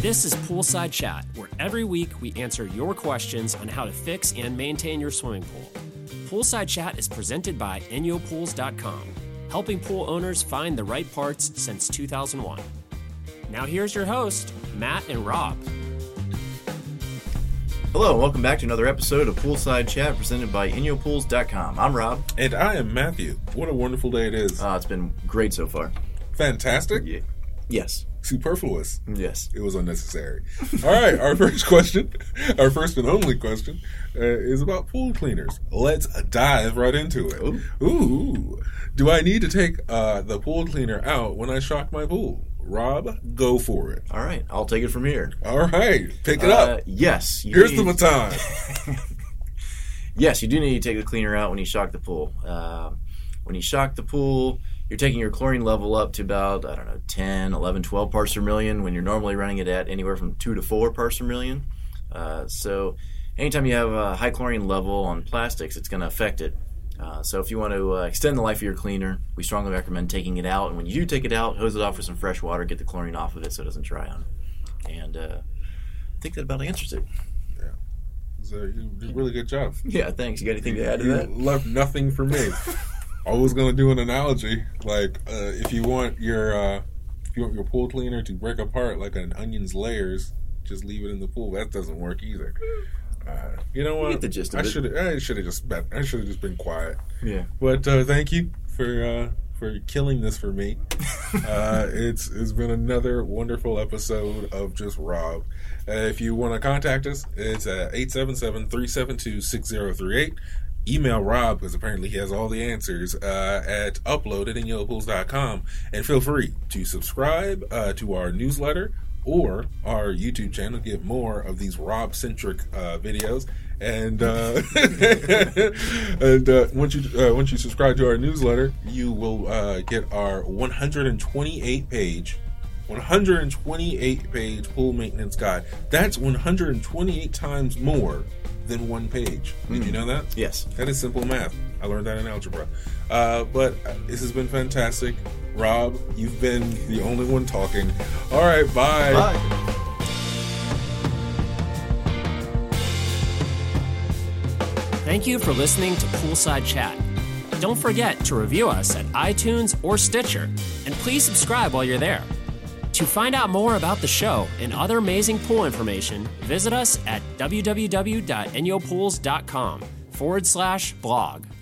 This is Poolside Chat, where every week we answer your questions on how to fix and maintain your swimming pool. Poolside Chat is presented by InyoPools.com, helping pool owners find the right parts since 2001. Now here's your host, Matt and Rob. Hello, and welcome back to another episode of Poolside Chat presented by InyoPools.com. I'm Rob. And I am Matthew. What a wonderful day it is. It's been great so far. Fantastic? Yeah. Yes. Superfluous. Yes. It was unnecessary. All right, our first and only question, is about pool cleaners. Let's dive right into it. Ooh. Do I need to take the pool cleaner out when I shock my pool? Rob, go for it. All right, I'll take it from here. All right, pick it up. Yes. Here's the baton. Yes, you do need to take the cleaner out when you shock the pool. When you shock the pool, you're taking your chlorine level up to about, 10, 11, 12 parts per million when you're normally running it at anywhere from 2 to 4 parts per million. So anytime you have a high chlorine level on plastics, it's going to affect it. So if you want to extend the life of your cleaner, we strongly recommend taking it out. And when you do take it out, hose it off with some fresh water, get the chlorine off of it so it doesn't dry on it. And I think that about answers it. Yeah. So you did a really good job. Yeah, thanks. You got anything to add to that? Left nothing for me. I was going to do an analogy. Like, if you want your pool cleaner to break apart like an onion's layers, just leave it in the pool. That doesn't work either. You know what? I should have just been quiet. Yeah. But thank you for killing this for me. It's been another wonderful episode of Just Rob. If you want to contact us, it's at 877-372-6038. Email Rob, because apparently he has all the answers, at upload@inyopools.com. And feel free to subscribe to our newsletter or our YouTube channel to get more of these Rob-centric videos. And and once you subscribe to our newsletter, you will get our 128-page pool maintenance guide. That's 128 times more than one page. Did you know that? Yes. That is simple math. I learned that in algebra. But this has been fantastic. Rob, you've been the only one talking. All right, bye. Bye. Thank you for listening to Poolside Chat. Don't forget to review us at iTunes or Stitcher, and please subscribe while you're there. To find out more about the show and other amazing pool information, visit us at www.inyopools.com/blog.